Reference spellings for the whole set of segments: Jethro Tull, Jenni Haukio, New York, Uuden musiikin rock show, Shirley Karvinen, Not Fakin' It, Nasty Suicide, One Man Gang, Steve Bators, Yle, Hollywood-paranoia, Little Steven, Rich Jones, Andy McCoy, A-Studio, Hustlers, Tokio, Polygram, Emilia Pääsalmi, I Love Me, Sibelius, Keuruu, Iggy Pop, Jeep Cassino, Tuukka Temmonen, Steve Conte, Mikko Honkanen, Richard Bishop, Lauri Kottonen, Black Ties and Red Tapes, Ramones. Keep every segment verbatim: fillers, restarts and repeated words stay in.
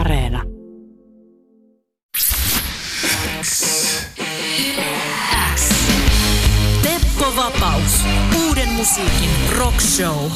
Areena. Teppo Vapaus. Uuden musiikin rock show.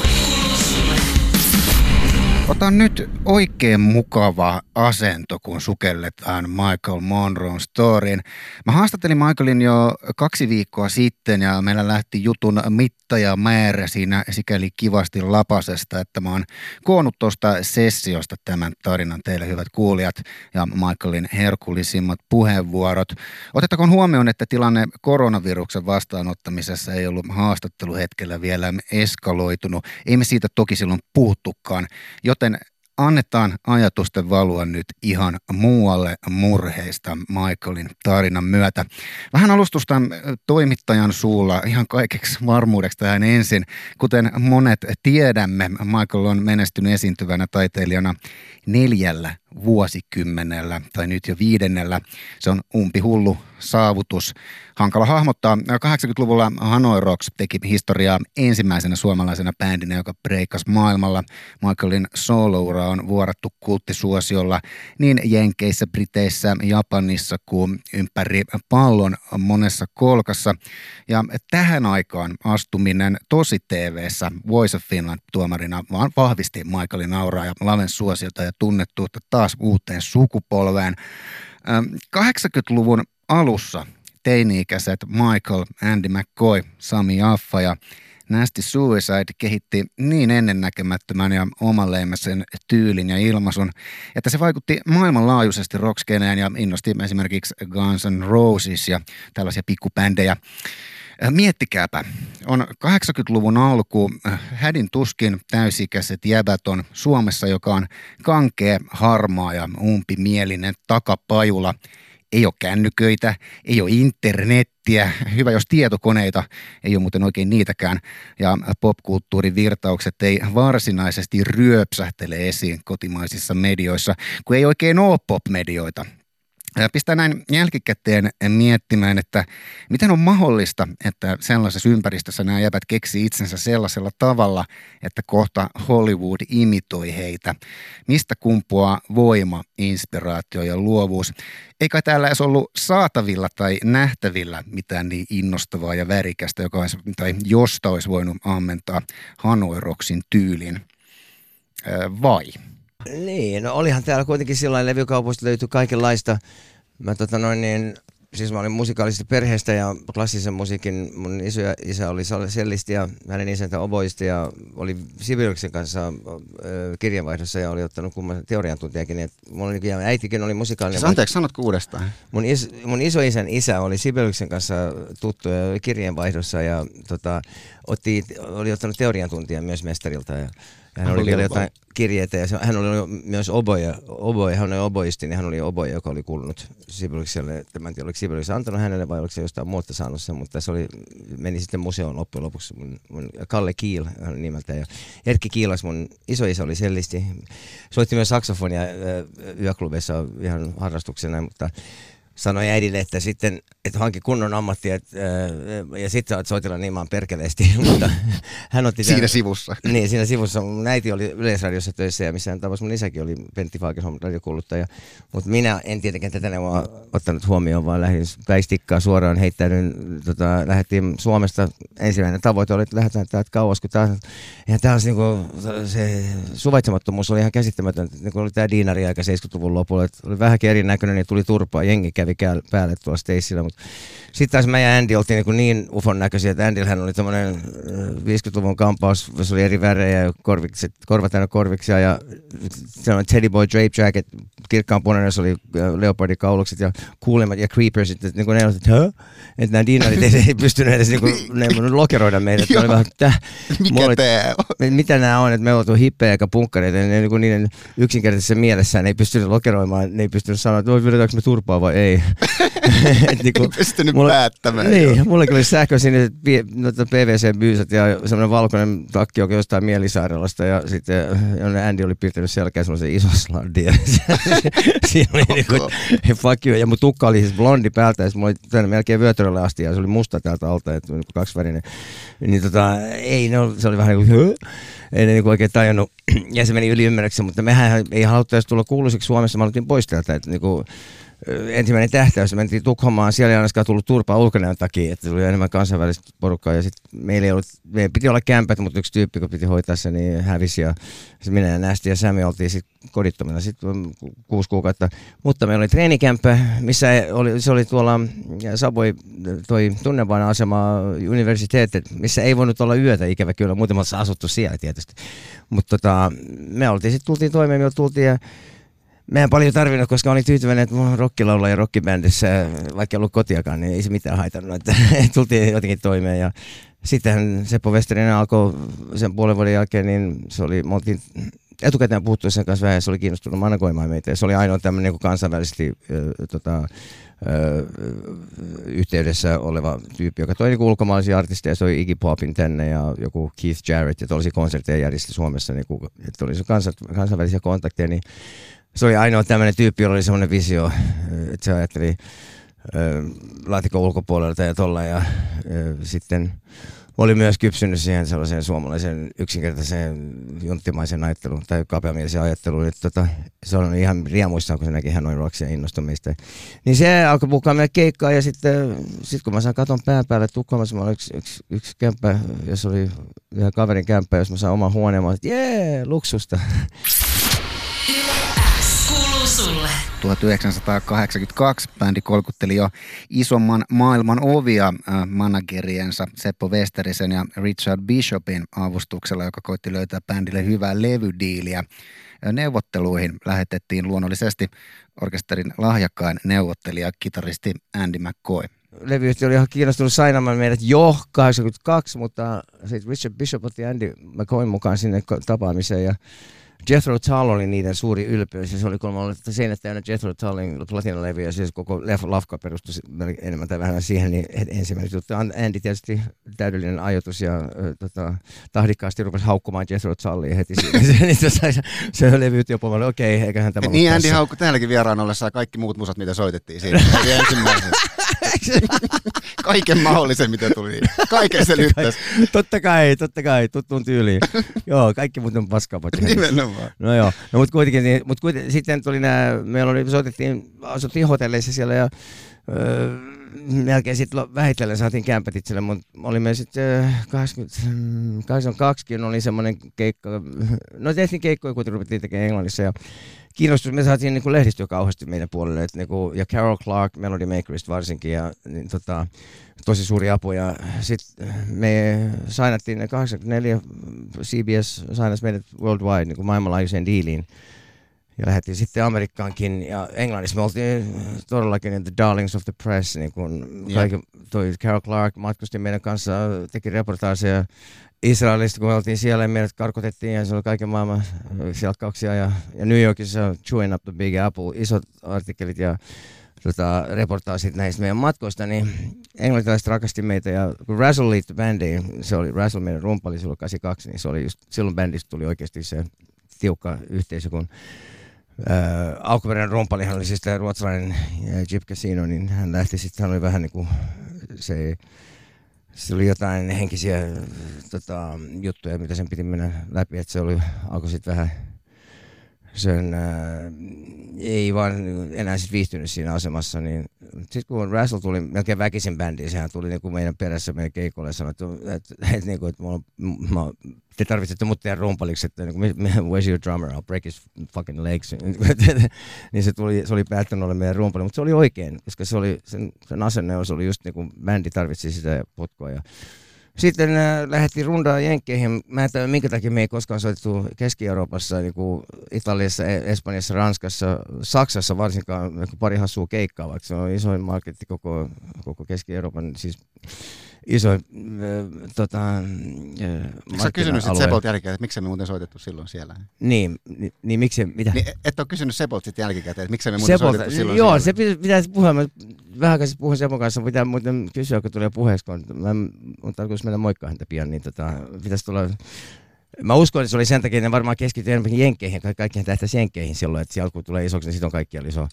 Otan nyt oikein mukava asento, kun sukelletaan Michael Monroen storyin. Mä haastattelin Michaelin jo kaksi viikkoa sitten ja meillä lähti jutun mitta ja määrä siinä sikäli kivasti lapasesta, että mä oon koonnut tuosta sessiosta tämän tarinan teille, hyvät kuulijat, ja Michaelin herkullisimmat puheenvuorot. Otettakoon huomioon, että tilanne koronaviruksen vastaanottamisessa ei ollut haastatteluhetkellä vielä eskaloitunut. Ei me siitä toki silloin puhuttukaan, joten annetaan ajatusten valua nyt ihan muualle murheista Michaelin tarinan myötä. Vähän alustusta toimittajan suulla ihan kaikeksi varmuudeksi tähän ensin. Kuten monet tiedämme, Michael on menestynyt esiintyvänä taiteilijana neljällä vuosikymmenellä tai nyt jo viidennellä. Se on umpihullu saavutus. Hankala hahmottaa. kahdeksankymmentäluvulla Hanoi Rocks teki historiaa ensimmäisenä suomalaisena bändinä, joka breikkasi maailmalla. Michaelin soloura on vuorattu kulttisuosiolla niin Jenkeissä, Briteissä, Japanissa kuin ympäri pallon monessa kolkassa. Ja tähän aikaan astuminen tosi T V:ssä Voice of Finland -tuomarina vaan vahvisti Michaelin auraa ja laven suosiota ja tunnettuutta taas uuteen sukupolveen. kahdeksankymmentäluvun alussa teini-ikäiset Michael, Andy McCoy, Sami Yaffa ja Nasty Suicide kehitti niin ennennäkemättömän ja omaleimaisen tyylin ja ilmaisun, että se vaikutti maailmanlaajuisesti rockskeneen ja innosti esimerkiksi Guns N' Roses ja tällaisia pikkubändejä. Miettikääpä, on kahdeksankymmentäluvun alku, hädin tuskin täysikäiset jäbät on Suomessa, joka on kankea, harmaa ja umpimielinen takapajula. Ei ole kännyköitä, ei ole internettiä, hyvä jos tietokoneita, ei ole muuten oikein niitäkään. Ja popkulttuurin virtaukset ei varsinaisesti ryöpsähtele esiin kotimaisissa medioissa, kun ei oikein ole popmedioita. Pistää näin jälkikäteen miettimään, että miten on mahdollista, että sellaisessa ympäristössä nämä jäbät keksii itsensä sellaisella tavalla, että kohta Hollywood imitoi heitä. Mistä kumpuaa voima, inspiraatio ja luovuus? Eikä täällä edes ollut saatavilla tai nähtävillä mitään niin innostavaa ja värikästä, joka olisi, tai josta olisi voinut ammentaa Hanoi Rocksin tyylin. Vai? Niin, no olihan täällä kuitenkin sillain levykaupoista löytyi kaikenlaista. Mä tota noin niin, siis mä olin musikaalisesta perheestä ja klassisen musiikin, mun iso ja isä oli sellisti ja hänen isäntä oboisti ja oli Sibeliuksen kanssa äh, kirjanvaihdossa ja oli ottanut kumman teoriantuntijakin. Et mulla oli, ja äitikin oli musikaalinen. Siis anteeksi, sanotko uudestaan? Mun, is, mun isoisän isä oli Sibeliuksen kanssa tuttu ja oli kirjanvaihdossa ja tota, otti, oli ottanut teoriantuntia myös mestarilta. Ja, hän oli vielä jotain kirjeitä ja hän oli myös oboja, oboja, hän oli oboisti, niin hän oli oboja, joka oli kuulunut Sibeliukselle. Mä en tiedä, oliko Sibelius antanut hänelle vai oliko se jostain muuta saanut sen, mutta se oli, meni sitten museoon loppujen lopuksi. Mun, mun Kalle Kiil hän nimeltään ja Erkki Kiil, mun isoisä oli sellisti. Soitti myös saksofonia yöklubissa ihan harrastuksena, mutta sanoi äidille, että sitten että hanki kunnon ammattia et, ää, ja sitten soitella niin maan perkeleesti, mutta hän otti siinä tämän, sivussa. Niin, siinä sivussa. Mun äiti oli Yleisradiossa töissä ja missään tapauksessa mun isäkin oli Pentti Fagerholm radiokuuluttaja. Mutta minä en tietenkään tätä neuvoa ottanut huomioon, vaan lähdin päistikkaa suoraan heittänyt. Tota, lähdettiin Suomesta. Ensimmäinen tavoite oli, että lähdetään täältä kauas. Kun tää, ja tää niinku, se suvaitsemattomuus oli ihan käsittämätöntä. Niinku oli tää diinariaika seitsemänkymmentäluvun lopulla. Et oli vähänkin erinäköinen ja tuli turpaa. Jengi kävi päälle tuolla Stacella, mutta sitten taas mä ja Andy oltiin niin, niin ufon näköisiä, että Andyhän oli tämmöinen viidenkymmenen luvun kampaus, se oli eri värejä ja korvikset, korvat aina korviksia ja sellainen Teddy Boy Drape Jacket, kirkkaanpunainen, jossa oli leopardin kaulukset ja kuulemmat ja creepers, että niin ne olivat, että, että nämä diinarit ei pystynyt edes niin ne lokeroida meitä. Joo, oli vähän, täh, mikä oli, mitä nämä on, että me oltu hippejä eikä punkkareita, niin niiden yksinkertaisessa mielessään ei pystynyt lokeroimaan, ne ei pystynyt sanoa, että voi, vedetäänkö me turpaa vai ei. niin. Et niinku pystynyt mulla, päättämään. Niin, mullakin oli sähkösiniset noita P V C-byysät ja semmoinen valkoinen takki oikein jostain mielisairaalasta ja sitten Andy oli piirtänyt selkeä semmoisen ison slandia. Siinä oli niinku fuck you. Ja mun tukka oli siis blondi päältä ja se mulla oli melkein vyötärölle asti ja se oli musta täältä alta, että kaksivärinen. Niin tota, ei no, se oli vähän niin kuin, ei ne niinku oikein tajunnut. Ja se meni yli ymmärrykseen, mutta mehän ei haluttaisi tulla kuuluisiksi Suomessa, me haluttiin pois täältä, että niinku ensimmäinen tähtäys, mentiin Tukholmaan, siellä ei ainakaan tullut turpaa ulkonäön takia, että tuli enemmän kansainvälistä porukkaa ja sitten meillä ei ollut, meillä piti olla kämpät, mutta yksi tyyppi, kun piti hoitaa se, niin hävisi ja minä ja Nasty ja Sami oltiin sitten kodittomina sitten kuusi kuukautta, mutta meillä oli treenikämppä, missä oli, se oli tuolla Savoy, toi Tunnelbaana-asema, universiteetti, missä ei voinut olla yötä ikävä kyllä, muuten me oltaisiin asuttu siellä tietysti, mutta tota, me oltiin sitten, tultiin toimeen, me tultiin ja mä en paljon tarvinnut, koska olin tyytyväinen, että mulla on rockilaulaja rockibändissä, vaikka ei ollut kotiakaan, niin ei se mitään haitannut, että tultiin jotenkin toimeen. Ja sittenhän Seppo Vesterinen alkoi sen puolen vuoden jälkeen, niin se oli, me oltiin etukäteen puhuttu sen kanssa vähän ja se oli kiinnostunut managoimaan meitä. Ja se oli ainoa tämmöinen niin kansainvälisesti äh, tota, äh, yhteydessä oleva tyyppi, joka toi niin ulkomaalaisia artisteja, se oli Iggy Popin tänne ja joku Keith Jarrett ja tollaisia konserteja järjesti Suomessa, niin kuin, että oli se kansa, kansainvälisiä kontakteja. Niin se oli ainoa tämmöinen tyyppi, jolla oli semmoinen visio, että se ajatteli laatikon ulkopuolelta ja tolla ja sitten oli myös kypsynyt siihen sellaiseen suomalaisen yksinkertaiseen junttimaisen ajatteluun tai kapeamieliseen ajatteluun, että tota, se on ihan riemuissaan, kun se näki Hanoi Rocksia ja innostui meistä. Niin se alkoi buukaa meille keikkaa ja sitten sit kun mä saan katon pään päälle Tukholmassa, mä olin yksi, yksi, yksi kämppä, jos oli ihan kaverin kämppä, jos mä saan oman huoneen, mä olin, että jee, luksusta. tuhatyhdeksänsataakahdeksankymmentäkaksi bändi kolkutteli jo isomman maailman ovia manageriensa Seppo Vesterisen ja Richard Bishopin avustuksella, joka koitti löytää bändille hyvää levydiiliä. Neuvotteluihin lähetettiin luonnollisesti orkesterin lahjakkain neuvottelija, kitaristi Andy McCoy. Levyyhtiö oli ihan kiinnostunut sainamaan meidät jo kahdeksankymmentäkaksi, mutta sitten Richard Bishop otti Andy McCoyn mukaan sinne tapaamiseen ja Jethro Tull oli niiden suuri ylpeys ja se oli kolme ollut seinät täynnä Jethro Tullin platinalevyjä ja siis koko lafka perustui enemmän tai vähän siihen, niin ensimmäisenä juttu. Andy tietysti täydellinen ajoitus ja äh, tota, tahdikkaasti rupesi haukkumaan Jethro Tullia heti siinä. se, se, se, se levyyt jopa, oli okei, okay, eiköhän tämä niin Andy haukkui täälläkin vieraan ollessaan kaikki muut musat, mitä soitettiin siinä. Kaiken mahdollisen, mitä tuli. Kaiken se lyttäisi. Totta kai, totta kai, tuttuun tyyliin. Joo, kaikki muuten paskaa. Nimenomaan. No joo, no, mutta kuitenkin, mut kuitenkin, sitten tuli nämä, meillä oli, soitettiin, asuttiin hotelleissa siellä ja öö, melkein sitten vähitellen saatiin kämpät itselle, mutta olimme sitten kahdeksankymmentäkaksikin oli semmoinen keikka, no tehtiin keikkoja, kun ruvettiin tekemään Englannissa ja kiinnostus, me saatiin niin kuin lehdistöä kauheasti meidän puolelle, että niin kuin, ja Carol Clark, Melody Makerista varsinkin, ja niin, tota, tosi suuri apu, ja sitten me sainattiin kahdeksankymmentäneljä, C B S sainasi meidät worldwide, niin kuin maailmanlaajuiseen diiliin, ja lähdettiin sitten Amerikkaankin, ja Englannissa me oltiin todellakin the darlings of the press, niin kuin kaikki, toi Carol Clark matkusti meidän kanssa, teki reportaaseja, Israelista, kun me oltiin siellä, meidät karkotettiin ja se oli kaiken maailman selkkauksia ja, ja New Yorkissa Chewing Up the Big Apple, isot artikkelit ja tota, reportaasit näistä meidän matkoista, niin englantilaiset rakasti meitä ja kun Razzle liittyi bändiin, se oli Razzle meidän rumpali silloin kahdeksankymmentäkaksi, niin se oli just, silloin bändistä tuli oikeasti se tiukka yhteisö, kun Öö, alkuperäinen rumpalihan oli siis tämä ruotsalainen Jeep Cassino, niin hän lähti sitten, hän oli vähän niin kuin se, se oli jotain henkisiä tota, juttuja, mitä sen piti mennä läpi, että se oli, alkoi sitten vähän, sen öö, ei vaan enää sitten viihtynyt siinä asemassa, niin sitten kun Razzle tuli melkein väkisin bändiin, sehän tuli niin kuin meidän perässä meidän keikolle ja sanoi, että, että, että, että, että, että mulla, mä, te tarvitsette mut teidän rumpaliksi, että where's your drummer, I'll break his fucking legs. Niin se, tuli, se oli päättänyt olla meidän rumpali, mutta se oli oikein, koska se oli, sen, sen asenne se oli just niin kuin bändi tarvitsi sitä potkua. Ja sitten äh, lähdettiin rundaa jenkkeihin. Mä en tiedä, minkä takia me ei koskaan soitettu Keski-Euroopassa, niin kuin Italiassa, Espanjassa, Ranskassa, Saksassa varsinkaan pari hassua keikkaa, vaikka se on isoin marketti koko, koko Keski-Euroopan. Siis iso äh, tota, äh, Eikö sä kysynyt sitten Sepolta jälkikäteen, että miksi me muuten soitettu silloin siellä? Niin, ni, niin miksi, mitä? Niin, et ole kysynyt Sepolta sitten jälkikäteen, että miksi me muuten Sepolta, soitettu silloin joo, siellä? Joo, se pitäisi puhua, mä vähän kanssa puhun Sepon kanssa, pitää muuten kysyä, kun tulee puheeksi, kun mä on tarkoitus mennä moikkaa häntä pian, niin tota, pitäisi tulla... Mä uskon, että se oli sen takia, että ne varmaan keskittyi enemmänkin jenkkeihin, kaikkihan tähtäisi jenkkeihin silloin, että se alkuun tulee isoksi, niin sit on kaikkialla iso.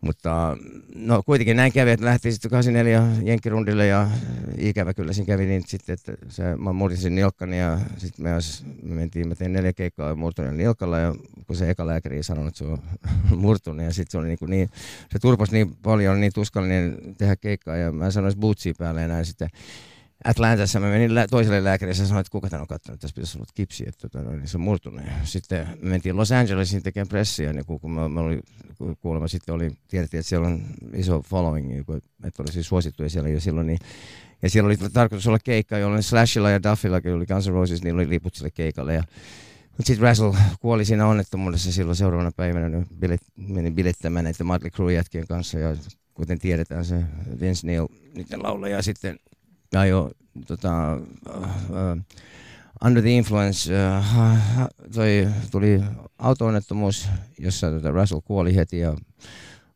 Mutta no kuitenkin näin kävi, että lähti sitten kahdeksankymmentäneljä jenkkirundille ja ikävä kyllä siinä kävi niin, sitten, että se, mä muutin sen nilkkani ja sitten me, me mentiin, mä tein neljä keikkaa murtuneen nilkalla ja kun se eka lääkäri sanoi, että se on murtunut ja sitten se oli niin, niin se turpasi niin paljon, niin tuskallinen tehdä keikkaa ja mä sanoin bootsia päälle ja näin sitten. Atlantassa mä menin toiselle lääkärille ja sanoin, että kuka tämän on katsonut, tässä pitäisi olla kipsi, että tota, niin se on murtunut. Sitten me mentiin Los Angelesiin tekemään pressia, niin kun mä, mä olin, kuulemma sitten oli, tiedettiin, että siellä on iso following, että oli siis suosittuja siellä jo silloin. Niin, ja siellä oli tarkoitus olla keikka, jolloin Slashilla ja Duffilla, kun oli Guns N' Roses, niin oli liput sille keikalle. Ja, mutta sitten Razzle kuoli siinä onnettomuudessa silloin seuraavana päivänä, niin bilet, menin bilettämään näitä Motley Crue-jätkien kanssa. Ja kuten tiedetään, se Vince Neil, niiden laulaja sitten. Ja joo, tota, uh, Under the Influence, uh, toi, tuli auto-onnettomuus, jossa tota, Razzle kuoli heti ja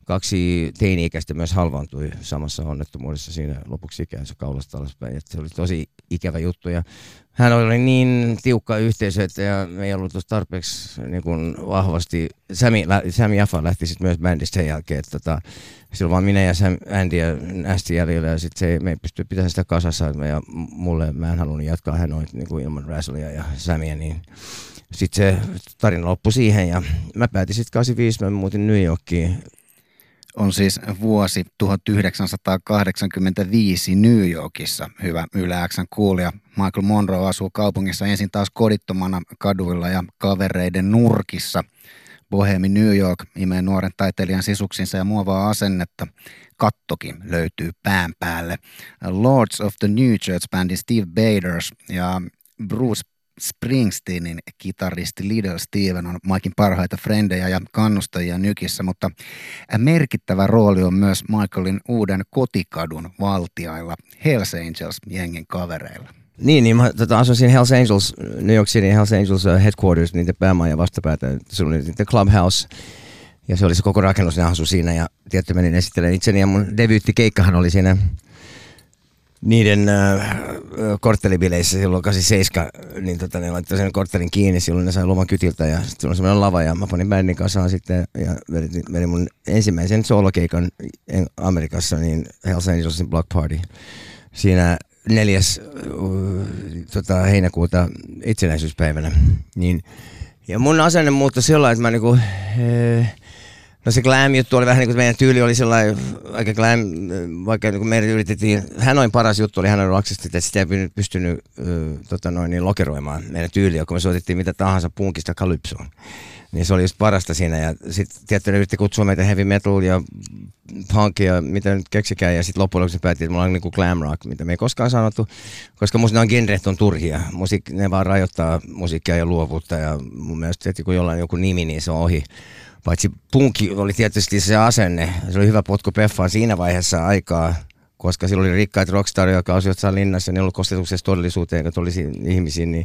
kaksi teini-ikäistä myös halvaantui samassa onnettomuudessa siinä lopuksi ikäänsä kaulasta alaspäin. Et se oli tosi ikävä juttu ja hän oli niin tiukka yhteisö, että me ei ollut tarpeeksi niin kuin vahvasti. Sami, Sami Yaffa lähti sitten myös bändistä sen jälkeen, että tota, silloin vaan minä ja Sam, Andy ja Nasty jäljellä ja sitten se, me ei pysty pitämään sitä kasassa että me, ja mulle, mä en halunnut jatkaa Hanoit niin kuin ilman Razzlea ja Samia, niin sitten se tarina loppui siihen ja mä päätin sitten kahdeksankymmentäviisi, mä muutin New Yorkiin. On siis vuosi tuhatyhdeksänsataakahdeksankymmentäviisi New Yorkissa. Hyvä Yle X:n kuulija. Michael Monroe asuu kaupungissa ensin taas kodittomana kaduilla ja kavereiden nurkissa. Bohemi New York imee nuoren taiteilijan sisuksinsa ja muovaa asennetta. Kattokin löytyy pään päälle. Lords of the New Church-bändin Steve Baders ja Bruce Springsteenin kitaristi Little Steven on Maikin parhaita frendejä ja kannustajia nykissä, mutta merkittävä rooli on myös Michaelin uuden kotikadun valtiailla, Hells Angels-jengen kavereilla. Niin, niin mä tota, asuin siinä Hells Angels, New York City Hells Angels uh, Headquarters, niiden päämaa ja vastapäätä, se oli niiden Clubhouse. Ja se oli se koko rakennus, ne asui siinä ja tietty menin esittelemään itseni ja mun debyyttikeikkahan oli siinä niiden äh, korttelibileissä silloin kahdeksankymmentäseitsemän, niin tota, ne laittoi sen korttelin kiinni, silloin ne sai luvan kytiltä ja sitten oli semmoinen lava ja mä panin bändin kasaan sitten ja vedin mun ensimmäisen soolokeikan Amerikassa, niin Hells Angelsin Block Party. Siinä neljäs uh, tota, heinäkuuta itsenäisyyspäivänä. Niin, ja mun asenne muuttui sellainen, että mä niinku... Ee, No se glam-juttu oli vähän niin kuin meidän tyyli oli sellainen aika glam, vaikka niin meidät yritettiin, Hanoin paras juttu oli Hanoi Rocksista, että sitä ei pystynyt äh, tota noin, niin lokeroimaan meidän tyyliä, kun me soitettiin mitä tahansa punkista kalypsoon. Niin se oli just parasta siinä ja sitten tietty ne yritti kutsua meitä heavy metal ja punk ja mitä nyt keksikään ja sitten loppujen lopuksi päätin, että mulla on niinku glam rock, mitä me ei koskaan sanottu, koska musta ne on genret on turhia, Musiik, ne vaan rajoittaa musiikkia ja luovuutta ja mun mielestä kun jollain on joku nimi, niin se on ohi. Paitsi punkki oli tietysti se asenne, se oli hyvä potku Peffaan siinä vaiheessa aikaa, koska silloin oli rikkaat rockstaria, joka osui jossain linnassa, ne oli kostetuksessa todellisuuteen, kun tuli ihmisiin, niin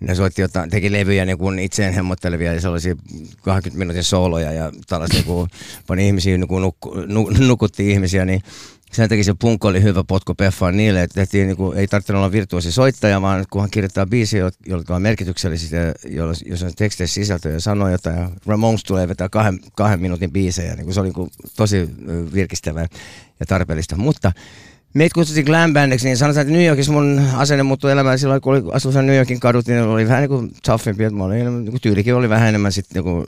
ne soitti jotain, teki levyjä niin kuin itseen hemmottelevia ja sellaisia kahdenkymmenen minuutin sooloja ja tällaisia, kun pani ihmisiä, niin kuin nukku, nukuttiin ihmisiä, niin sen takia se punkko oli hyvä potku Peffaan niille, että tehtiin, niin kuin, ei tarvitse olla virtuosi soittaja, vaan kunhan kirjoittaa biisiä, jotka on merkityksellisiä, jos on teksteissä sisältöjä ja sanoja jotain. Ramones tulee vetää kahden, kahden minuutin biisejä, niin kuin se oli niin kuin, tosi virkistävää ja tarpeellista. Mutta meitä kutsuttiin glam-bändiksi, niin sanotaan, että New Yorkissa mun asenne muuttui elämään silloin, kun asuin New Yorkin kadut, niin oli vähän niin kuin toughimpi, että olin, niin kuin tyylikin oli vähän enemmän sitten niin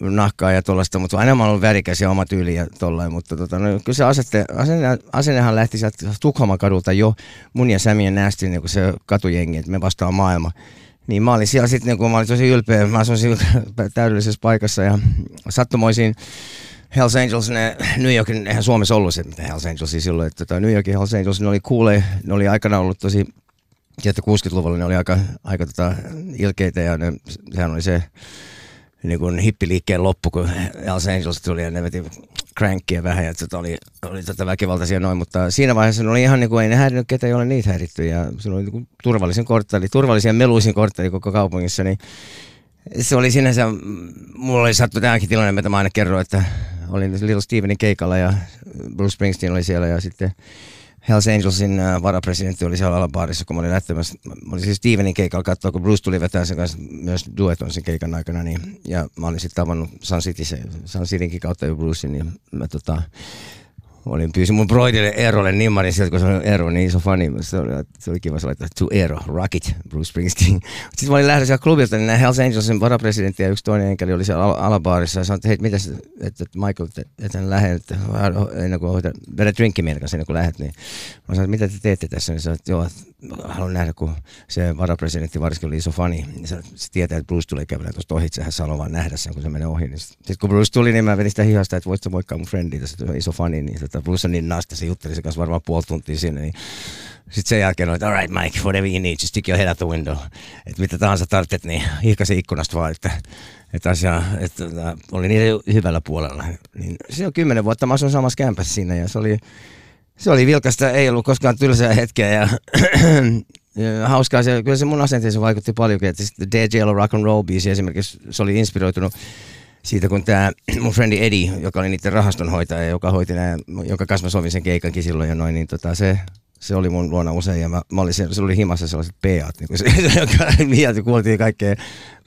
nahkaa ja tuollaista, mutta aina mä oon ollut värikäs ja oma tyyli ja tollain, mutta tota, no, kyllä se asette, asenne, asennehan lähti sieltä Tukholman kadulta jo mun ja Sami ja Nasty, niin se katujengi, että me vastaan maailma. Niin mä olin siellä sitten, niin kun mä olin tosi ylpeä, mä asuin siellä täydellisessä paikassa ja sattumoisin Hells Angels, ne, New Yorkin, eihän Suomessa ollut se, mitä Hells Angelsia silloin, että tota, New Yorkin Hells Angels, ne oli kuulee, cool, ne oli aikana ollut tosi, että kuusikymmentäluvulla ne oli aika, aika tota, ilkeitä ja ne, sehän oli se, niin kuin hippiliikkeen loppu, kun Hells Angels tuli ja ne veti crankkiä vähän, että oli, oli tota väkivaltaisia noin, mutta siinä vaiheessa ne oli ihan niin kuin ei ne häirinyt ketä, jolle niitä häiritty, ja se oli niin kuin turvallisen kortteli, turvallisen meluisin kortteli koko kaupungissa, niin se oli sinänsä, mulla oli sattu tämäkin tilanne, mitä mä aina kerron, että olin Little Stevenin keikalla ja Bruce Springsteen oli siellä ja sitten Hells Angelsin varapresidentti oli siellä alabaarissa, kun mä olin lähtemässä. Mä olin siis Stevenin keikalla katsoa, kun Bruce tuli vetää sen kanssa myös dueton sen keikan aikana. Niin, ja mä olin sitten tavannut Sun Cityssä, Sun Citynkin kautta jo Brucein. Niin mä tota, olin pyysin mun broidille Eerolle nimmarin sieltä, kun se oli Eero, niin iso fani. Se oli, se oli kiva, se laittaa to Eero, rock it, Bruce Springsteen. Sitten mä olin lähdössä siellä klubilta, niin nämä Hells Angelsin varapresidentti ja yksi toinen enkeli oli siellä alabaarissa. Ja sanoi, että hei, mitä sä, että Michael, että hän lähde, että ennen kuin hoitaa, vedä drinkin meidän kanssa ennen kuin lähdet. Niin mä sanoin, mitä te teette tässä? Niin sanoin, että joo, haluan nähdä, kun se varapresidentti varsinkin oli iso fani. Niin se tietää, että Bruce tulee kävelemään tuosta ohitse, hän saa vaan nähdä sen, kun se menee ohi. Niin sitten kun Bruce tuli, niin mä vedin sitä hihasta, että voit sä moikkaa mun friendiä, tässä on iso fani, niin Bruce on niin nasta, se jutteli sen kanssa varmaan puoli tuntia sinne. Niin sitten sen jälkeen oli, että all right Mike, whatever you need, just stick your head out the window. Että mitä tahansa tarvitset, niin hihkasi ikkunasta vaan, että, että, asia, että oli niiden hyvällä puolella. Niin se on kymmenen vuotta, mä asuin samassa kämpässä siinä ja se oli, se oli vilkasta, ei ollut koskaan tylsää hetkeä ja hauskaa. Se, kyllä se mun asenteeseen vaikutti paljonkin, että Dead Yellow Rock and Roll -biisi esimerkiksi, se oli inspiroitunut siitä, kun tämä mun friendi Eddie, joka oli niiden rahastonhoitaja, joka hoiti näin, jonka kanssa mä sovin sen keikankin silloin ja noin, niin tota, se, se oli mun luona usein ja mä, mä olin, se oli himassa sellaiset peat, niin se, joka mietti, kuultiin kaikkea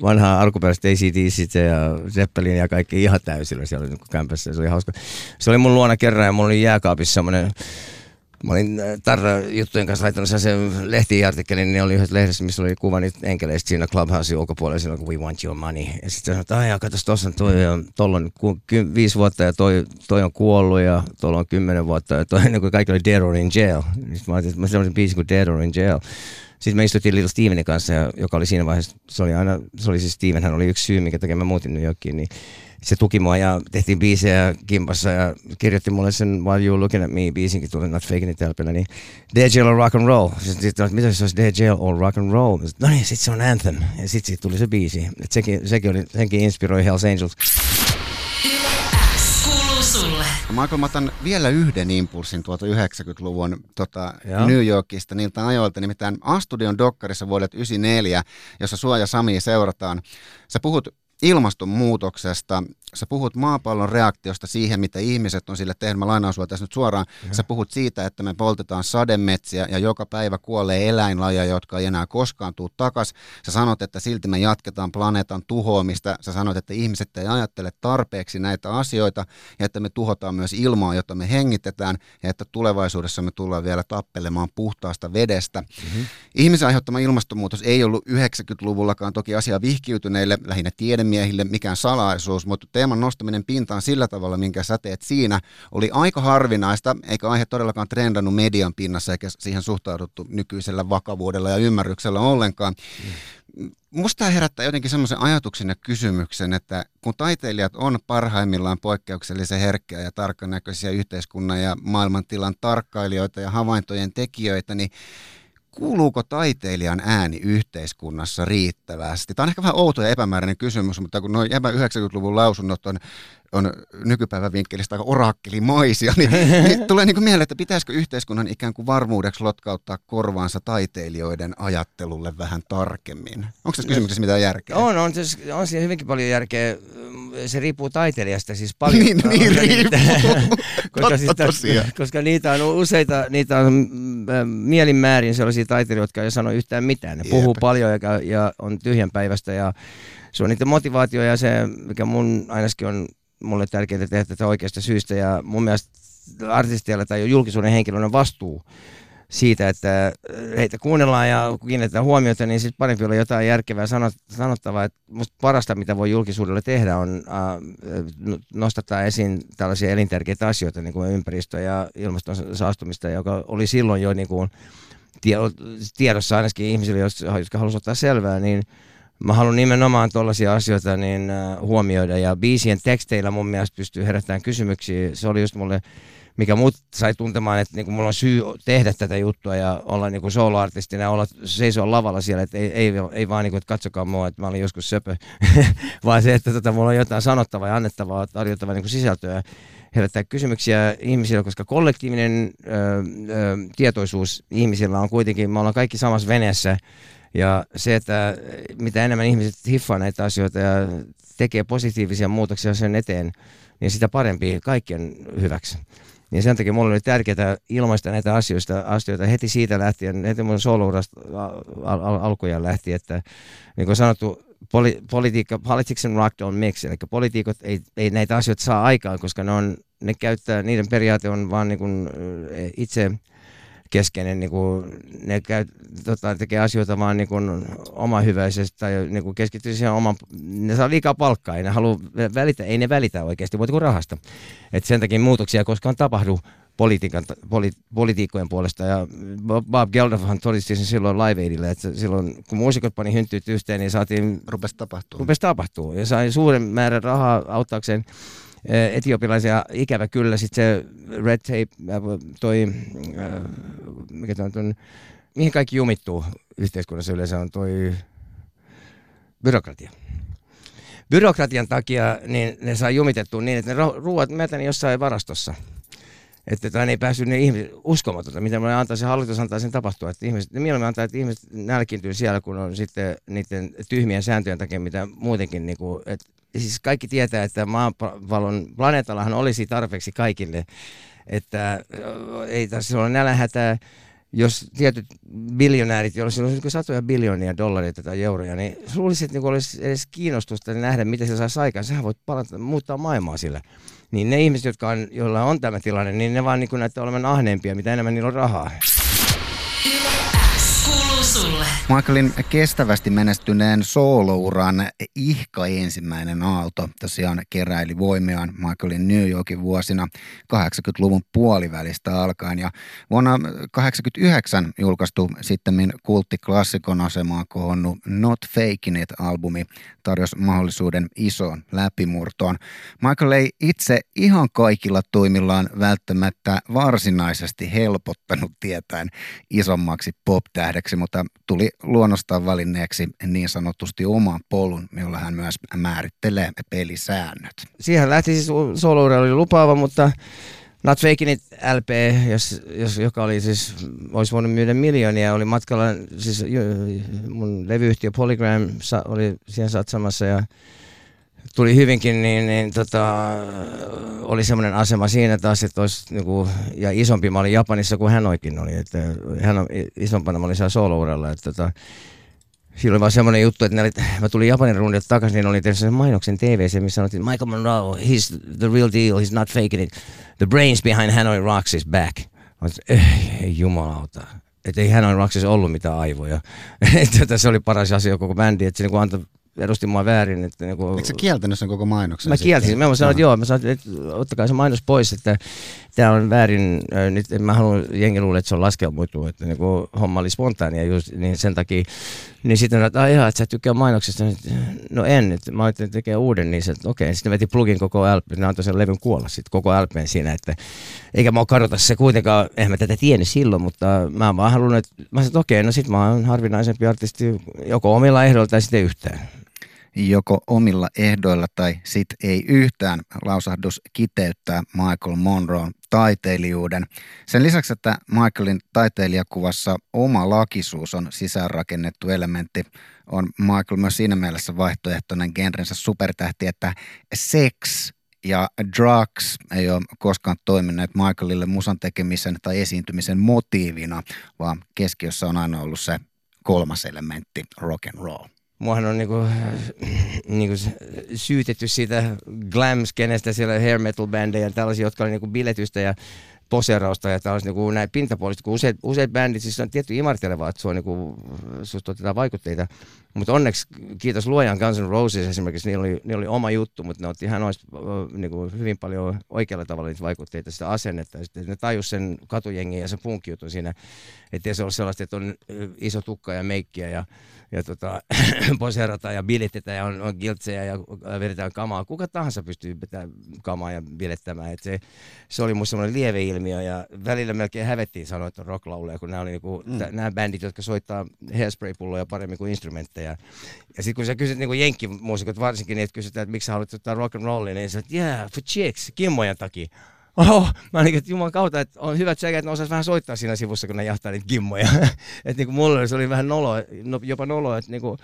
vanhaa alkuperäistä A C D C ja Zeppelin ja kaikki ihan täysillä siellä niin kämpässä, se oli hauska. Se oli mun luona kerran ja mulla oli jääkaapissa semmoinen, mä olin Tarra-juttujen kanssa laittanut sellaisen lehtiartikkelin, niin oli yhdessä lehdessä, missä oli kuva niitä enkeleistä siinä Clubhousen ulkopuolella, silloin kun we want your money. Ja sitten sanoin, että aijaa, katos, tuossa on toi, ja tuolla on ky- viisi vuotta, ja toi, toi on kuollut, ja tuolla on kymmenen vuotta, ja toi, niin kuin kaikki oli dead or in jail. Sitten mä ajattelin, että mä sellaisen biisin kuin dead or in jail. Sitten me istuttiin Little Stevenin kanssa, joka oli siinä vaiheessa, se oli aina, se oli siis Steven, hän oli yksi syy, minkä takia mä muutin New Yorkiin, niin se tuki mua ja tehtiin biisejä kimpassa ja kirjoitti mulle sen While You're Looking at Me -biisinkin tuolle Not Fakin' It -albumilla, niin Dead Jail or Rock and Roll. Sitten, mitä se olisi Dead Jail or Rock and Roll? No niin, sit se on Anthem. Ja sit siitä tuli se biisi. Et sekin, sekin oli, senkin inspiroi Hells Angels. Michael, mä otan vielä yhden impulssin tuolta yhdeksänkymmentäluvun tota, New Yorkista niiltä ajoilta, nimittäin A-Studion dokkarissa vuodet yhdeksänkymmentäneljä, jossa sua ja Sami seurataan. Sä puhut ilmastonmuutoksesta, sä puhut maapallon reaktiosta siihen, mitä ihmiset on sille tehnyt, mä lainaan sua tässä nyt suoraan, mm-hmm. Sä puhut siitä, että me poltetaan sademetsiä ja joka päivä kuolee eläinlajeja, jotka ei enää koskaan tule takas, sä sanot, että silti me jatketaan planeetan tuhoamista, sä sanot, että ihmiset ei ajattele tarpeeksi näitä asioita ja että me tuhotaan myös ilmaa, jota me hengitetään ja että tulevaisuudessa me tullaan vielä tappelemaan puhtaasta vedestä. Mm-hmm. Ihmisen aiheuttama ilmastonmuutos ei ollut yhdeksänkymmentäluvullakaan toki asia vihkiytyneille, lähinnä tiedemiehille mikään salaisuus, mutta teeman nostaminen pintaan sillä tavalla, minkä sä teet siinä, oli aika harvinaista, eikä aihe todellakaan trendannut median pinnassa, eikä siihen suhtauduttu nykyisellä vakavuudella ja ymmärryksellä ollenkaan. Mm. Musta herättää jotenkin semmoisen ajatuksen ja kysymyksen, että kun taiteilijat on parhaimmillaan poikkeuksellisen herkkiä ja tarkkanäköisiä yhteiskunnan ja maailmantilan tarkkailijoita ja havaintojen tekijöitä, niin kuuluuko taiteilijan ääni yhteiskunnassa riittävästi? Tämä on ehkä vähän outo ja epämääräinen kysymys, mutta kun noin yhdeksänkymmentäluvun lausunnot on, on nykypäivän vinkkelistä aika orakkelimaisia, niin, niin tulee niin kuin mieleen, että pitäisikö yhteiskunnan ikään kuin varmuudeksi lotkauttaa korvaansa taiteilijoiden ajattelulle vähän tarkemmin? Onko tässä kysymyksessä mitään järkeä? On, on, on siinä hyvinkin paljon järkeä. Se riippuu taiteilijasta siis paljon. Niin, niin riippuu. koska, sitä, koska niitä on useita, niitä on mielinmäärin sellaisia taiteilijoita, jotka ei sano yhtään mitään. Ne Jeep. puhuu paljon ja, ja on tyhjänpäiväistä ja se on niiden motivaatio ja se, mikä mun ainakin on mulle tärkeää tehdä tätä oikeasta syystä ja mun mielestä artisteilla tai julkisuuden henkilöllä vastuu siitä, että heitä kuunnellaan ja kiinnitetään huomiota, niin sitten parempi olla jotain järkevää sanottavaa. Että musta parasta, mitä voi julkisuudella tehdä, on äh, nostattaa esiin tällaisia elintärkeitä asioita, niin kuin ympäristö ja ilmaston saastumista, joka oli silloin jo niin kuin tiedossa ainakin ihmisille, jotka halusivat ottaa selvää, niin mä haluan nimenomaan tuollaisia asioita niin huomioida, ja biisien teksteillä mun mielestä pystyy herättämään kysymyksiä. Se oli just mulle, mikä mut sai tuntemaan, että niinku mulla on syy tehdä tätä juttua ja olla niinku solo-artistina ja olla, seisoa lavalla siellä, että ei, ei, ei vaan niinku, että katsokaa mua, että mä olin joskus söpö, vaan se, että tota, mulla on jotain sanottavaa ja annettavaa, tarjottavaa niinku sisältöä, herättää kysymyksiä ihmisillä, koska kollektiivinen ö, ö, tietoisuus ihmisillä on kuitenkin, me ollaan kaikki samassa veneessä, ja se, että mitä enemmän ihmiset hiffaa näitä asioita ja tekee positiivisia muutoksia sen eteen, niin sitä parempi kaikkien hyväksi. Ja sen takia mulle oli tärkeää ilmaista näitä asioista, asioita heti siitä lähtien, heti mun solo-urasta al- al- alkujaan lähti, että niin kuin sanottu, Poli- politiikka, politics and rock don't mix, eli politiikot ei, ei näitä asioita saa aikaan, koska ne, on, ne käyttää, niiden periaate on vaan niin kuin itse keskeinen, niin kuin ne käy, tota, tekee asioita vaan niin kuin omahyväisesti tai niin kuin keskittyy siihen oman, ne saa liikaa palkkaa, ei ne, halua välitä, ei ne välitä oikeasti muuta kuin rahasta. Et sen takia muutoksia koskaan tapahdu poli, politiikkojen puolesta, ja Bob Geldof todisti sen silloin Live Aidillä, että silloin kun muusikot pani hynttyyt yhteen, niin saatiin rupes tapahtuu. Rupes tapahtuu ja sai suuren määrän rahaa auttaakseen etiopilaisia, ikävä kyllä sitten se red tape toi äh, mikä tämä on, mihin kaikki jumittuu yhteiskunnassa yleensä on toi byrokratia. Byrokratian takia niin ne saa jumitettua niin, että ne ruuat mätäni jossain varastossa. Että ei päässyt ne ihmiset uskomatonta, mitä me antaa, se hallitus antaa sen tapahtua, että ihmiset, mieluummin antaa, että ihmiset nälkiintyy siellä, kun on sitten niiden tyhmien sääntöjen takia, mitä muutenkin, niin kuin, että siis kaikki tietää, että maapallon planeetallahan olisi tarpeeksi kaikille, että ei tässä ole nälänhätää, jos tietyt biljonäärit, joilla on satoja biljoonia dollareita tai euroja, niin luulisi, että olisi edes kiinnostusta nähdä, mitä sillä saisi aikaan. Sähän voit palata, muuttaa maailmaa sillä. Niin ne ihmiset, jotka on, joilla on tämä tilanne, niin ne vaan niin näyttää olevan ahneempia, mitä enemmän niillä on rahaa. Michaelin kestävästi menestyneen soolouran ihka ensimmäinen aalto tosiaan keräili voimiaan Michaelin New Yorkin vuosina kahdeksankymmentäluvun puolivälistä alkaen. Ja vuonna kahdeksankymmentäyhdeksän julkaistu sittemmin kulttiklassikon asemaa kohonnut Not Fakin' It-albumi tarjosi mahdollisuuden isoon läpimurtoon. Michael ei itse ihan kaikilla toimillaan välttämättä varsinaisesti helpottanut tietään isommaksi pop-tähdeksi, mutta tuli luonnostaan valinneeksi niin sanotusti oman polun, jolla hän myös määrittelee pelisäännöt. Siihen lähti siis solo-ura oli lupaava, mutta Not Fakin' It L P, jos, jos, joka oli siis, olisi voinut myydä miljoonia, oli matkalla, siis mun levyyhtiö Polygram oli siihen satsamassa ja tuli hyvinkin, niin, niin tota, oli semmoinen asema siinä taas, että olisi, niin kuin, ja isompi mä olin Japanissa kuin Hanoikin oli, että hän on, isompana mä olin siellä solo-uralla, että tota, silloin vaan semmoinen juttu, että oli, mä tulin Japanin rundilta takaisin, niin oli tehnyt mainoksen T V:ssä, missä sanottiin, Michael Monroe, he's the real deal, he's not faking it, the brains behind Hanoi Rocks is back. Mä sanoin, ei jumalauta. Että ei Hanoi Rocks ollut mitään aivoja. Tätä se oli paras asia koko bändi, että se niin kuin antoi edusti mua väärin. Että niinku, eikö sä kieltänyt sen koko mainoksen? Mä kielsin. Mä sanoin, että joo, mä sanoin, että ottakaa se mainos pois, että tää on väärin. Nyt en mä halua, jengi luulee, että se on laskelmoitu, että niinku, homma oli spontaania just, niin sen takia. Niin sitten sanoin, että ai ihan, että sä tykkää mainoksesta. No en, että mä ajattelin tekemään uuden, niin se, että okei. Sitten veti plugin koko L P, ne antoi sen levyn kuolla sitten koko L P:n siinä, että eikä mä oo kadota se kuitenkaan, eihän mä tätä tiennyt silloin, mutta mä oon vaan halunnut, että mä sanoin, että okei, no sit mä oon harvinaisempi artisti joko omilla ehdoilla tai sitten yhtään. Joko omilla ehdoilla tai sit ei yhtään, lausahdus kiteyttää Michael Monroen taiteilijuuden. Sen lisäksi, että Michaelin taiteilijakuvassa oma lakisuus on sisäänrakennettu elementti, on Michael myös siinä mielessä vaihtoehtoinen genrensä supertähti, että sex ja drugs ei ole koskaan toimineet Michaelille musan tekemisen tai esiintymisen motiivina, vaan keskiössä on aina ollut se kolmas elementti, rock and roll. Muahan on niinku, niinku syytetty siitä glam-skenestä, siellä hair metal-bändejä ja tällaisia, jotka oli niinku biletystä ja poseerausta ja tällaisia niinku näin pintapuolista, kun useat, useat bändit, siis on tietty imartelevaa, että niinku, susta otetaan vaikutteita, mutta onneksi kiitos luojan Guns N' Roses esimerkiksi, niillä oli, niillä oli oma juttu, mutta ne otti ihan niinku, hyvin paljon oikealla tavalla niitä vaikutteita, sitä asennetta, sitten ne tajus sen katujengin ja sen punkijutun siinä, ettei se ole sellaista, että on iso tukka ja meikkiä ja ja tota, poseerataan ja biletetään ja on, on giltsejä ja vedetään kamaa. Kuka tahansa pystyy vetämään kamaa ja bilettämään. Et se, se oli musta semmoinen lieveilmiö ja välillä melkein hävettiin sanoa, että on rocklauleja, kun nämä oli niinku, mm. t- nämä bändit, jotka soittaa hairspray-pulloja paremmin kuin instrumentteja. Ja sitten kun sä kysyt niinku jenkkimuusikot varsinkin, niin et kysytään, että miksi sä haluat ottaa rock'n'rollia, niin sä olet, yeah, for chicks, kimmojen takia. Oho, mä olin, että juman kautta, että on hyvät säkät, että ne osais vähän soittaa siinä sivussa, kun ne jahtaa niitä kimmoja. Että niinku mulle se oli vähän noloa, jopa noloa, että niinku,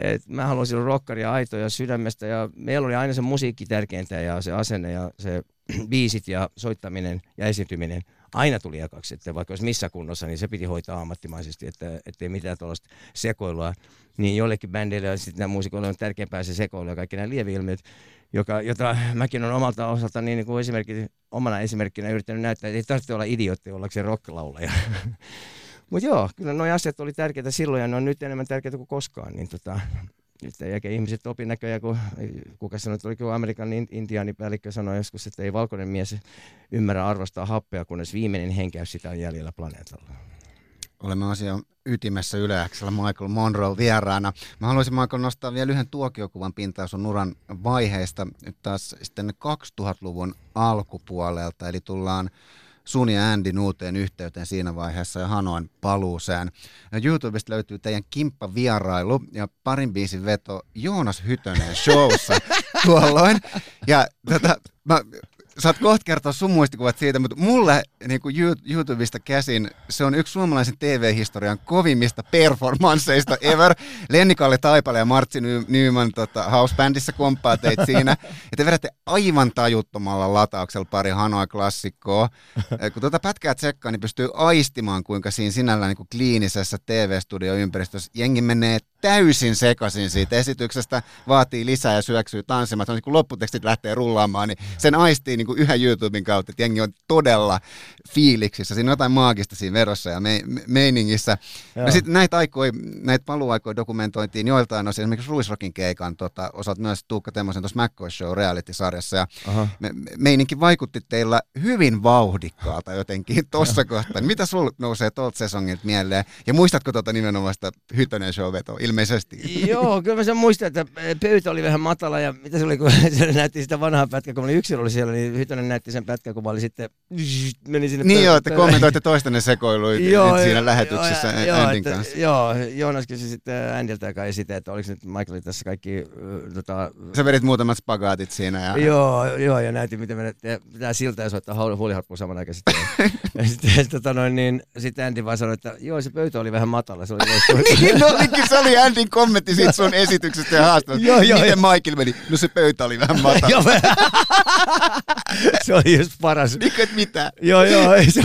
et mä haluan silloin rockaria aitoja sydämestä ja meillä oli aina se musiikki tärkeintä ja se asenne ja se biisit ja soittaminen ja esiintyminen aina tuli ekaksi, että vaikka olisi missä kunnossa, niin se piti hoitaa ammattimaisesti, että ettei mitään tuollaista sekoilua. Niin jollekin bändeille ja sitten nämä muusikoille on tärkeämpää se sekoilu ja kaikki nämä lieveilmiöt, joka, jota mäkin olen omalta osalta niin, niin kuin esimerkki, omana esimerkkinä yrittänyt näyttää, että ei tarvitse olla idiootti ollakseen rock-laulaja. Mutta joo, kyllä nuo asiat oli tärkeitä silloin ja ne on nyt enemmän tärkeitä kuin koskaan. Niin tota, nyt ei jälkeen ihmiset opi näköjään, kun kuka sanoi, että oliko Amerikan intiaanipäällikkö sanoi joskus, että ei valkoinen mies ymmärrä arvostaa happea, kunnes viimeinen henkäys sitä on jäljellä planeetalla. Olemme asian ytimessä Yle X:llä Michael Monroe vieraana. Mä haluaisin Michael nostaa vielä yhden tuokiokuvan pintaan sun uran vaiheista nyt taas sitten kaksituhattaluvun alkupuolelta. Eli tullaan sun ja Andyn uuteen yhteyteen siinä vaiheessa ja Hanoin paluuseen. YouTubesta löytyy teidän kimppavierailu ja parin biisin veto Joonas Hytönen showssa tuolloin. Ja tota, mä... Saat kohta kertoa sun muistikuvat siitä, mutta mulle niin kuin YouTubesta käsin se on yksi suomalaisen T V-historian kovimmista performansseista ever. Lenni-Kalle Taipale ja Martsi Nyman tota, House-bändissä komppaa teit siinä. Ja te vedätte aivan tajuttomalla latauksella pari Hanoi-klassikkoa. Kun tuota pätkää tsekkaa, niin pystyy aistimaan, kuinka siinä sinällään niin kuin kliinisessä T V-studioympäristössä jengi menee täysin sekaisin siitä esityksestä, vaatii lisää ja syöksyy tanssimaan. Niin kun lopputekstit lähtee rullaamaan, niin sen aistii niin kuin yhä YouTuben kautta, että jengi on todella fiiliksissä. Siinä on jotain maagista siinä verossa ja me- me- meiningissä. No sitten näitä, näitä paluuaikoja dokumentointiin joiltain osin, esimerkiksi Ruisrokin keikan, tota, osaat myös Tuukka Temmosen tuossa McCoy Show reality-sarjassa. Ja me- meininki vaikutti teillä hyvin vauhdikkaalta jotenkin tuossa kohtaa. Mitä sul nousee tuolta sesongilta mieleen? Ja muistatko tuota nimenomaan sitä Hytönen show-vetoa? Ilmeisesti. Joo, kyllä mä sen muistan, että pöytä oli vähän matala ja mitä se oli, kun se näytti sitä vanhaa pätkää, kun mä olin yksin ollut siellä, niin Hytönen näytti sen pätkän, kun mä olin sitten, meni sinne Niin pö- joo, että pö- kommentoitte toistenne sekoiluita siinä jo, lähetyksessä jo, Andyn että, kanssa. Joo, Joonas kysyi sitten Andyltä kai sitä, että oliko nyt Michaelin tässä kaikki... Äh, tota... Sä vedit muutamat spagaatit siinä. Ja... Joo, joo, ja näytin, miten me pitää siltä ja soittaa huuliharppua samanaikaisesti. Ja sitten tota niin, sit Andy vaan sanoi, että joo, se pöytä oli vähän matala, se oli niin olikin, se oli Andyn kommentti siitä sun esityksestä ja haastattelusta. Joo, joo, miten Michael meni? No se pöytä oli vähän matala. Se oli just paras. Mikä mitä? Joo, joo. Ei se...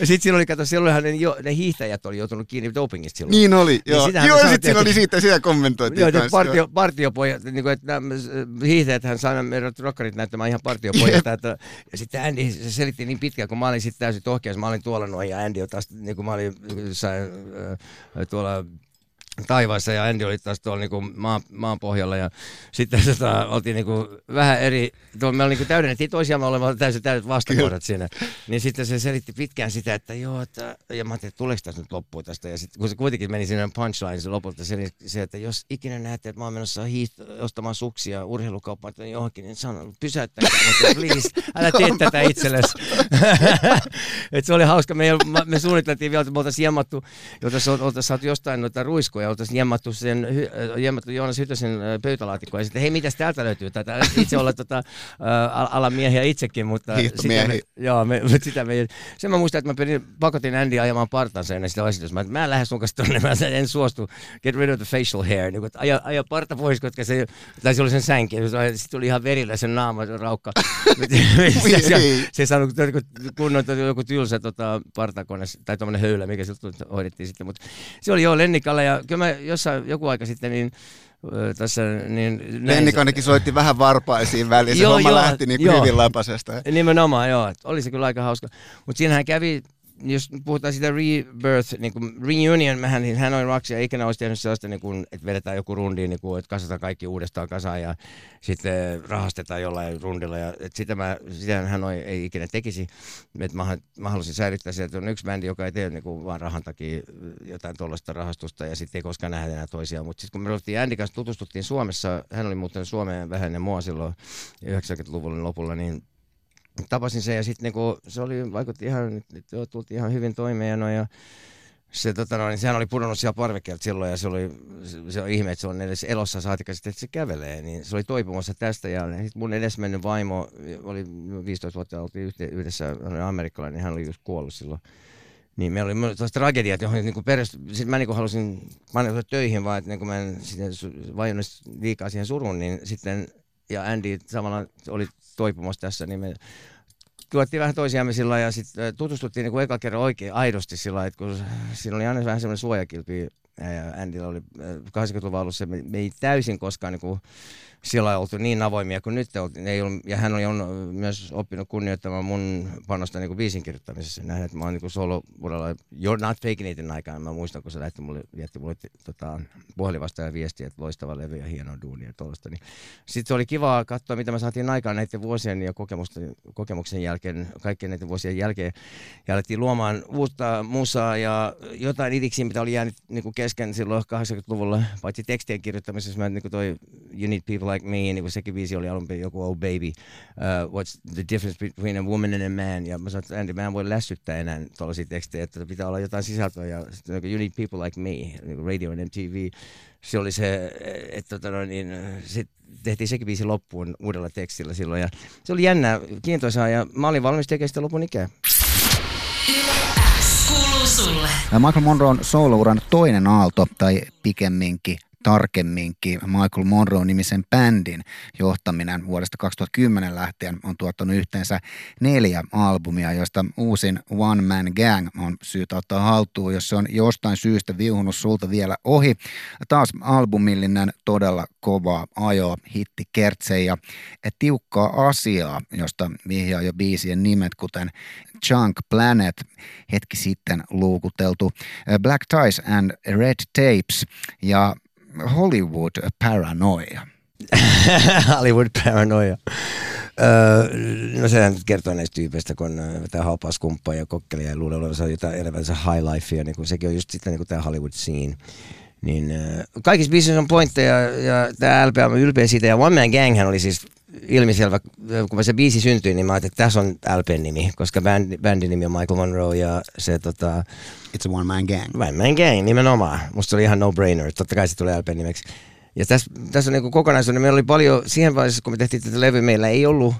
Ja sitten silloin oli, kato, silloinhan ne, jo, ne hiihtäjät oli joutunut kiinni dopingista silloin. Niin oli, joo. Niin joo, sitten silloin oli siitä, sitä kommentoitiin. Joo, kanssa, partio, joo. Partiopojat, niin kuin, että nämä hiihtäjäthän saivat meidät rockarit näyttämään ihan partiopojat. Että, ja sitten Andy, se selitti niin pitkään, kun mä olin sitten täysin tohkeas, mä olin tuolla noin ja Andy, taas, niin kuin mä olin sain, äh, tuolla... taivaassa ja Andy oli taas tuolla niinku maan, maan pohjalla ja sitten tota, oltiin niinku vähän eri, tuolla me niinku täydennettiin toisiaan, me olemme täysin täydet vastakohdat siinä. Niin sitten se selitti pitkään sitä, että joo, että, ja mä ajattelin, että tuleeko tästä nyt loppuun tästä. Ja sitten kun se kuitenkin meni sinne punchline se lopulta, se, se, että jos ikinä näette, että mä oon menossa hiiht- ostamaan suksia urheilukauppaan tai johonkin, niin sanon, pysäyttää, please, älä tee tätä itsellesi. Et se oli hauska, me, me suunniteltiin vielä, että me oltaisiin jammattu, oltaisiin saatu jostain noita ruiskoja, oltaisiin jämmattu, jämmattu Joonas Hytösen pöytälaatikkoa ja sitten, hei, mitäs täältä löytyy? Tätä itse olla tota, alan miehiä itsekin, mutta sitä me, joo, me, sitä me sen mä muistan, että mä perin, pakotin Andy ajamaan partansa ennen sitä esitystä. Mä, mä en lähde sun kanssa tonne, mä en suostu. Get rid of the facial hair. Niin, aja, aja parta pois, koska se, tai se oli sen sänki. Sitten tuli ihan verillä sen naama, se raukka. se, se, se sanoi, kun on joku tylsä tota, partakone tai tommonen höylä, mikä siltä hoidettiin sitten. Mut se oli joo Lenni-Kalle ja kyllä mä jossain joku aika sitten niin tässä niin... Lenni-Kallekin soitti vähän varpaisiin väliin, se joo, homma joo, lähti niin kuin joo, hyvin lapasesta. Nimenomaan joo, oli se kyllä aika hauska. Mutta siinähän kävi jos puhutaan siitä Rebirth, niin kuin Reunion, mähän niin Hanoi Rocks ja ikinä olisi tehnyt sellaista, niin kuin, että vedetään joku rundiin, niin kuin, että kasataan kaikki uudestaan kasaan ja sitten rahastetaan jollain rundilla. Ja, että sitä mä, sitähän Hanoi ei ikinä tekisi. Että mä, mä halusin säilyttää sitä, että on yksi bändi, joka ei tee niin kuin, vaan rahan takia jotain tuollaista rahastusta ja sitten ei koskaan nähdä enää toisiaan. Mutta sitten kun me oltiin Andy kanssa, tutustuttiin Suomessa, hän oli muuttanut Suomeen vähän ja mua silloin yhdeksänkymmentäluvun lopulla, niin tapasin sen ja sitten niinku, se oli, vaikutti ihan, joo, tultiin ihan hyvin toimeen no, ja se, tota, no, niin sehän oli pudonnut siellä parvekkeelta silloin ja se oli se, se on ihme, että se on edes elossa saatika sitten, että se kävelee, niin se oli toipumassa tästä ja sitten mun edesmennyt vaimo, oli viisitoista vuotta, oltiin yhdessä, hän oli amerikkalainen, niin hän oli just kuollut silloin. Niin meillä oli tällaista tragediaa, että johon niinku peräst... Sitten mä niinku halusin paneutua töihin vaan, että niinku mä en vajonnut liikaa siihen surun, niin sitten ja Andy samalla oli toipumassa tässä, niin me tuottiin vähän toisiamme sillä ja sitten tutustuttiin niinku eka kerran oikein aidosti sillä, että kun siinä oli aina vähän semmoinen suojakilpi ja Andylla oli kahdeksankymmentäluvun alussa, me, me ei täysin koskaan niinku sillä oltu niin avoimia kuin nyt oltiin. Ei ollut, ja hän oli on myös oppinut kunnioittamaan mun panosta niinku biisin kirjoittamisessa. Näin, että mä oon niinku solo-uralla jo Not Fakin' Itin aikaan. Mä muistan, kun se lähti mulle, jätti mulle tota, puhelinvastaajan viestiä, että loistava levy ja hieno duuni ja tuollaista. Niin. Sitten oli kivaa katsoa, mitä me saatiin aikaan näiden vuosien ja kokemuksen jälkeen, kaikkien näiden vuosien jälkeen. Ja alettiin luomaan uutta musaa ja jotain idiksiä, mitä oli jäänyt niinku kesken silloin kahdeksankymmentäluvulla. Paitsi tekstien kirjoittamisessa, mä niinku toi You Need People Like Me, niin kuin sekin biisi oli alun perin joku Oh Baby, uh, What's the difference between a woman and a man? Ja mä sanoin, että Andy, mä en voi lässyttää enää tuollaisia tekstejä, että pitää olla jotain sisältöä. Ja sitten You Need People Like Me, niin Radio and M T V, se oli se, että tota niin, sit tehtiin sekin biisi loppuun uudella tekstillä silloin. Ja se oli jännää, kiintoisaa, ja mä olin valmis tekemään sitä lopun ikää. Michael Monroen solo-uran toinen aalto, tai pikemminkin, tarkemminkin Michael Monroe-nimisen bändin johtaminen vuodesta kaksituhattakymmenen lähtien on tuottanut yhteensä neljä albumia, joista uusin One Man Gang on syytä ottaa haltuun, jos se on jostain syystä viuhunut sulta vielä ohi. Taas albumillinen todella kovaa ajoa, hitti kertse ja tiukkaa asiaa, josta vihjaa jo biisien nimet, kuten Junk Planet, hetki sitten luukuteltu, Black Ties and Red Tapes ja Hollywood-paranoia. Hollywood-paranoia. Öö, no sehän nyt kertoo näistä tyypeistä, kun tämä haupaus kumppaa ja kokkelia ja luulee olevansa jotain elävänsä high lifea, niin kun sekin on just sitä niin kuin tämä Hollywood scene. Niin, öö, kaikissa biisissä on pointteja ja tämä L P on ylpeä siitä ja One Man Gang oli siis ilmiselvä, kun se biisi syntyi, niin mä ajattelin, että tässä on L P-nimi, koska bändi, bändin nimi on Michael Monroe ja se tota... It's a one man gang. One man gang, nimenomaan. Musta se oli ihan no-brainer, totta kai se tulee L P-nimeksi. Ja tässä, tässä on niin kokonaisuuden, meillä oli paljon, siihen vaiheessa kun me tehtiin tätä levyä, meillä ei ollut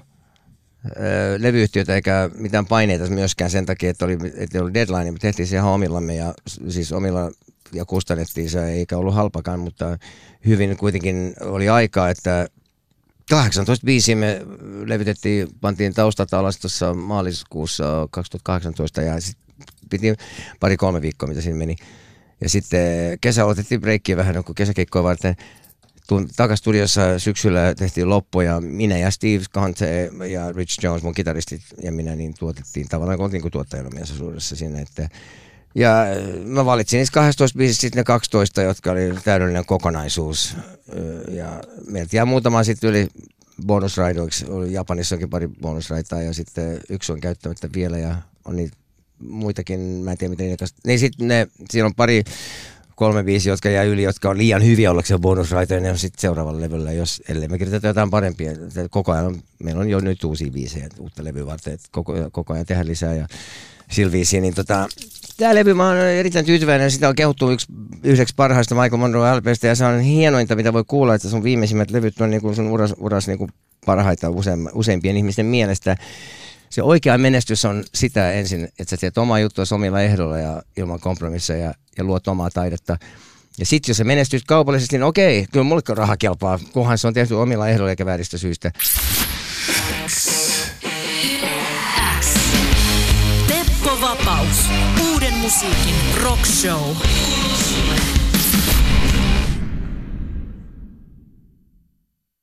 öö, levyyhtiötä eikä mitään paineita myöskään sen takia, että oli, että oli deadline, me tehtiin se ihan omillamme ja siis omilla... ja kustannettiin se, eikä ollut halpakaan, mutta hyvin kuitenkin oli aikaa, että kahdeksantoista biisiä me levitettiin, pantiin taustalta alas tuossa maaliskuussa kaksituhattakahdeksantoista ja sitten piti pari-kolme viikkoa, mitä siinä meni. Ja sitten kesä otettiin breikkiä vähän, kun kesäkeikkoa varten. Takas studiossa syksyllä tehtiin loppu ja minä ja Steve Conte ja Rich Jones, mun kitaristit ja minä, niin tuotettiin tavallaan oltiin kuin tuottajana mielessä suuressa siinä, että ja mä valitsin niistä kaksitoista biisistä sitten ne kaksitoista, jotka oli täydellinen kokonaisuus. Ja meiltä jää muutama sitten yli bonusraidoiksi. Japanissa onkin pari bonusraitaa ja sitten yksi on käyttämättä vielä ja on niitä muitakin. Mä en tiedä miten niitä. Niin sitten ne, siinä on pari, kolme biisiä, jotka jää yli, jotka on liian hyviä ollakseen bonusraitoja. Ne on sitten seuraavalla levyllä, jos ellei me kirjoiteta jotain parempia. Koko ajan on, meillä on jo nyt uusia biisejä uutta levyä varten. Koko, koko ajan tehdään lisää ja sillä viisiin, niin tota... Tämä levy, mä oon erittäin tyytyväinen, sitä on kehuttu yksi, yhdeksi parhaista Michael Monroe L P:stä ja se on hienointa, mitä voi kuulla, että sun viimeisimmät levyt on niin kuin sun uras, uras niin kuin parhaita useim, useimpien ihmisten mielestä. Se oikea menestys on sitä ensin, että sä teet omaa juttua omilla ehdolla ja ilman kompromisseja ja, ja luot omaa taidetta. Ja sitten jos sä menestyt kaupallisesti, niin okei, kyllä mulle raha kelpaa, kunhan se on tehty omilla ehdolla eikä vääristä syistä. Teppo Vapaus. Uuden musiikin rock show.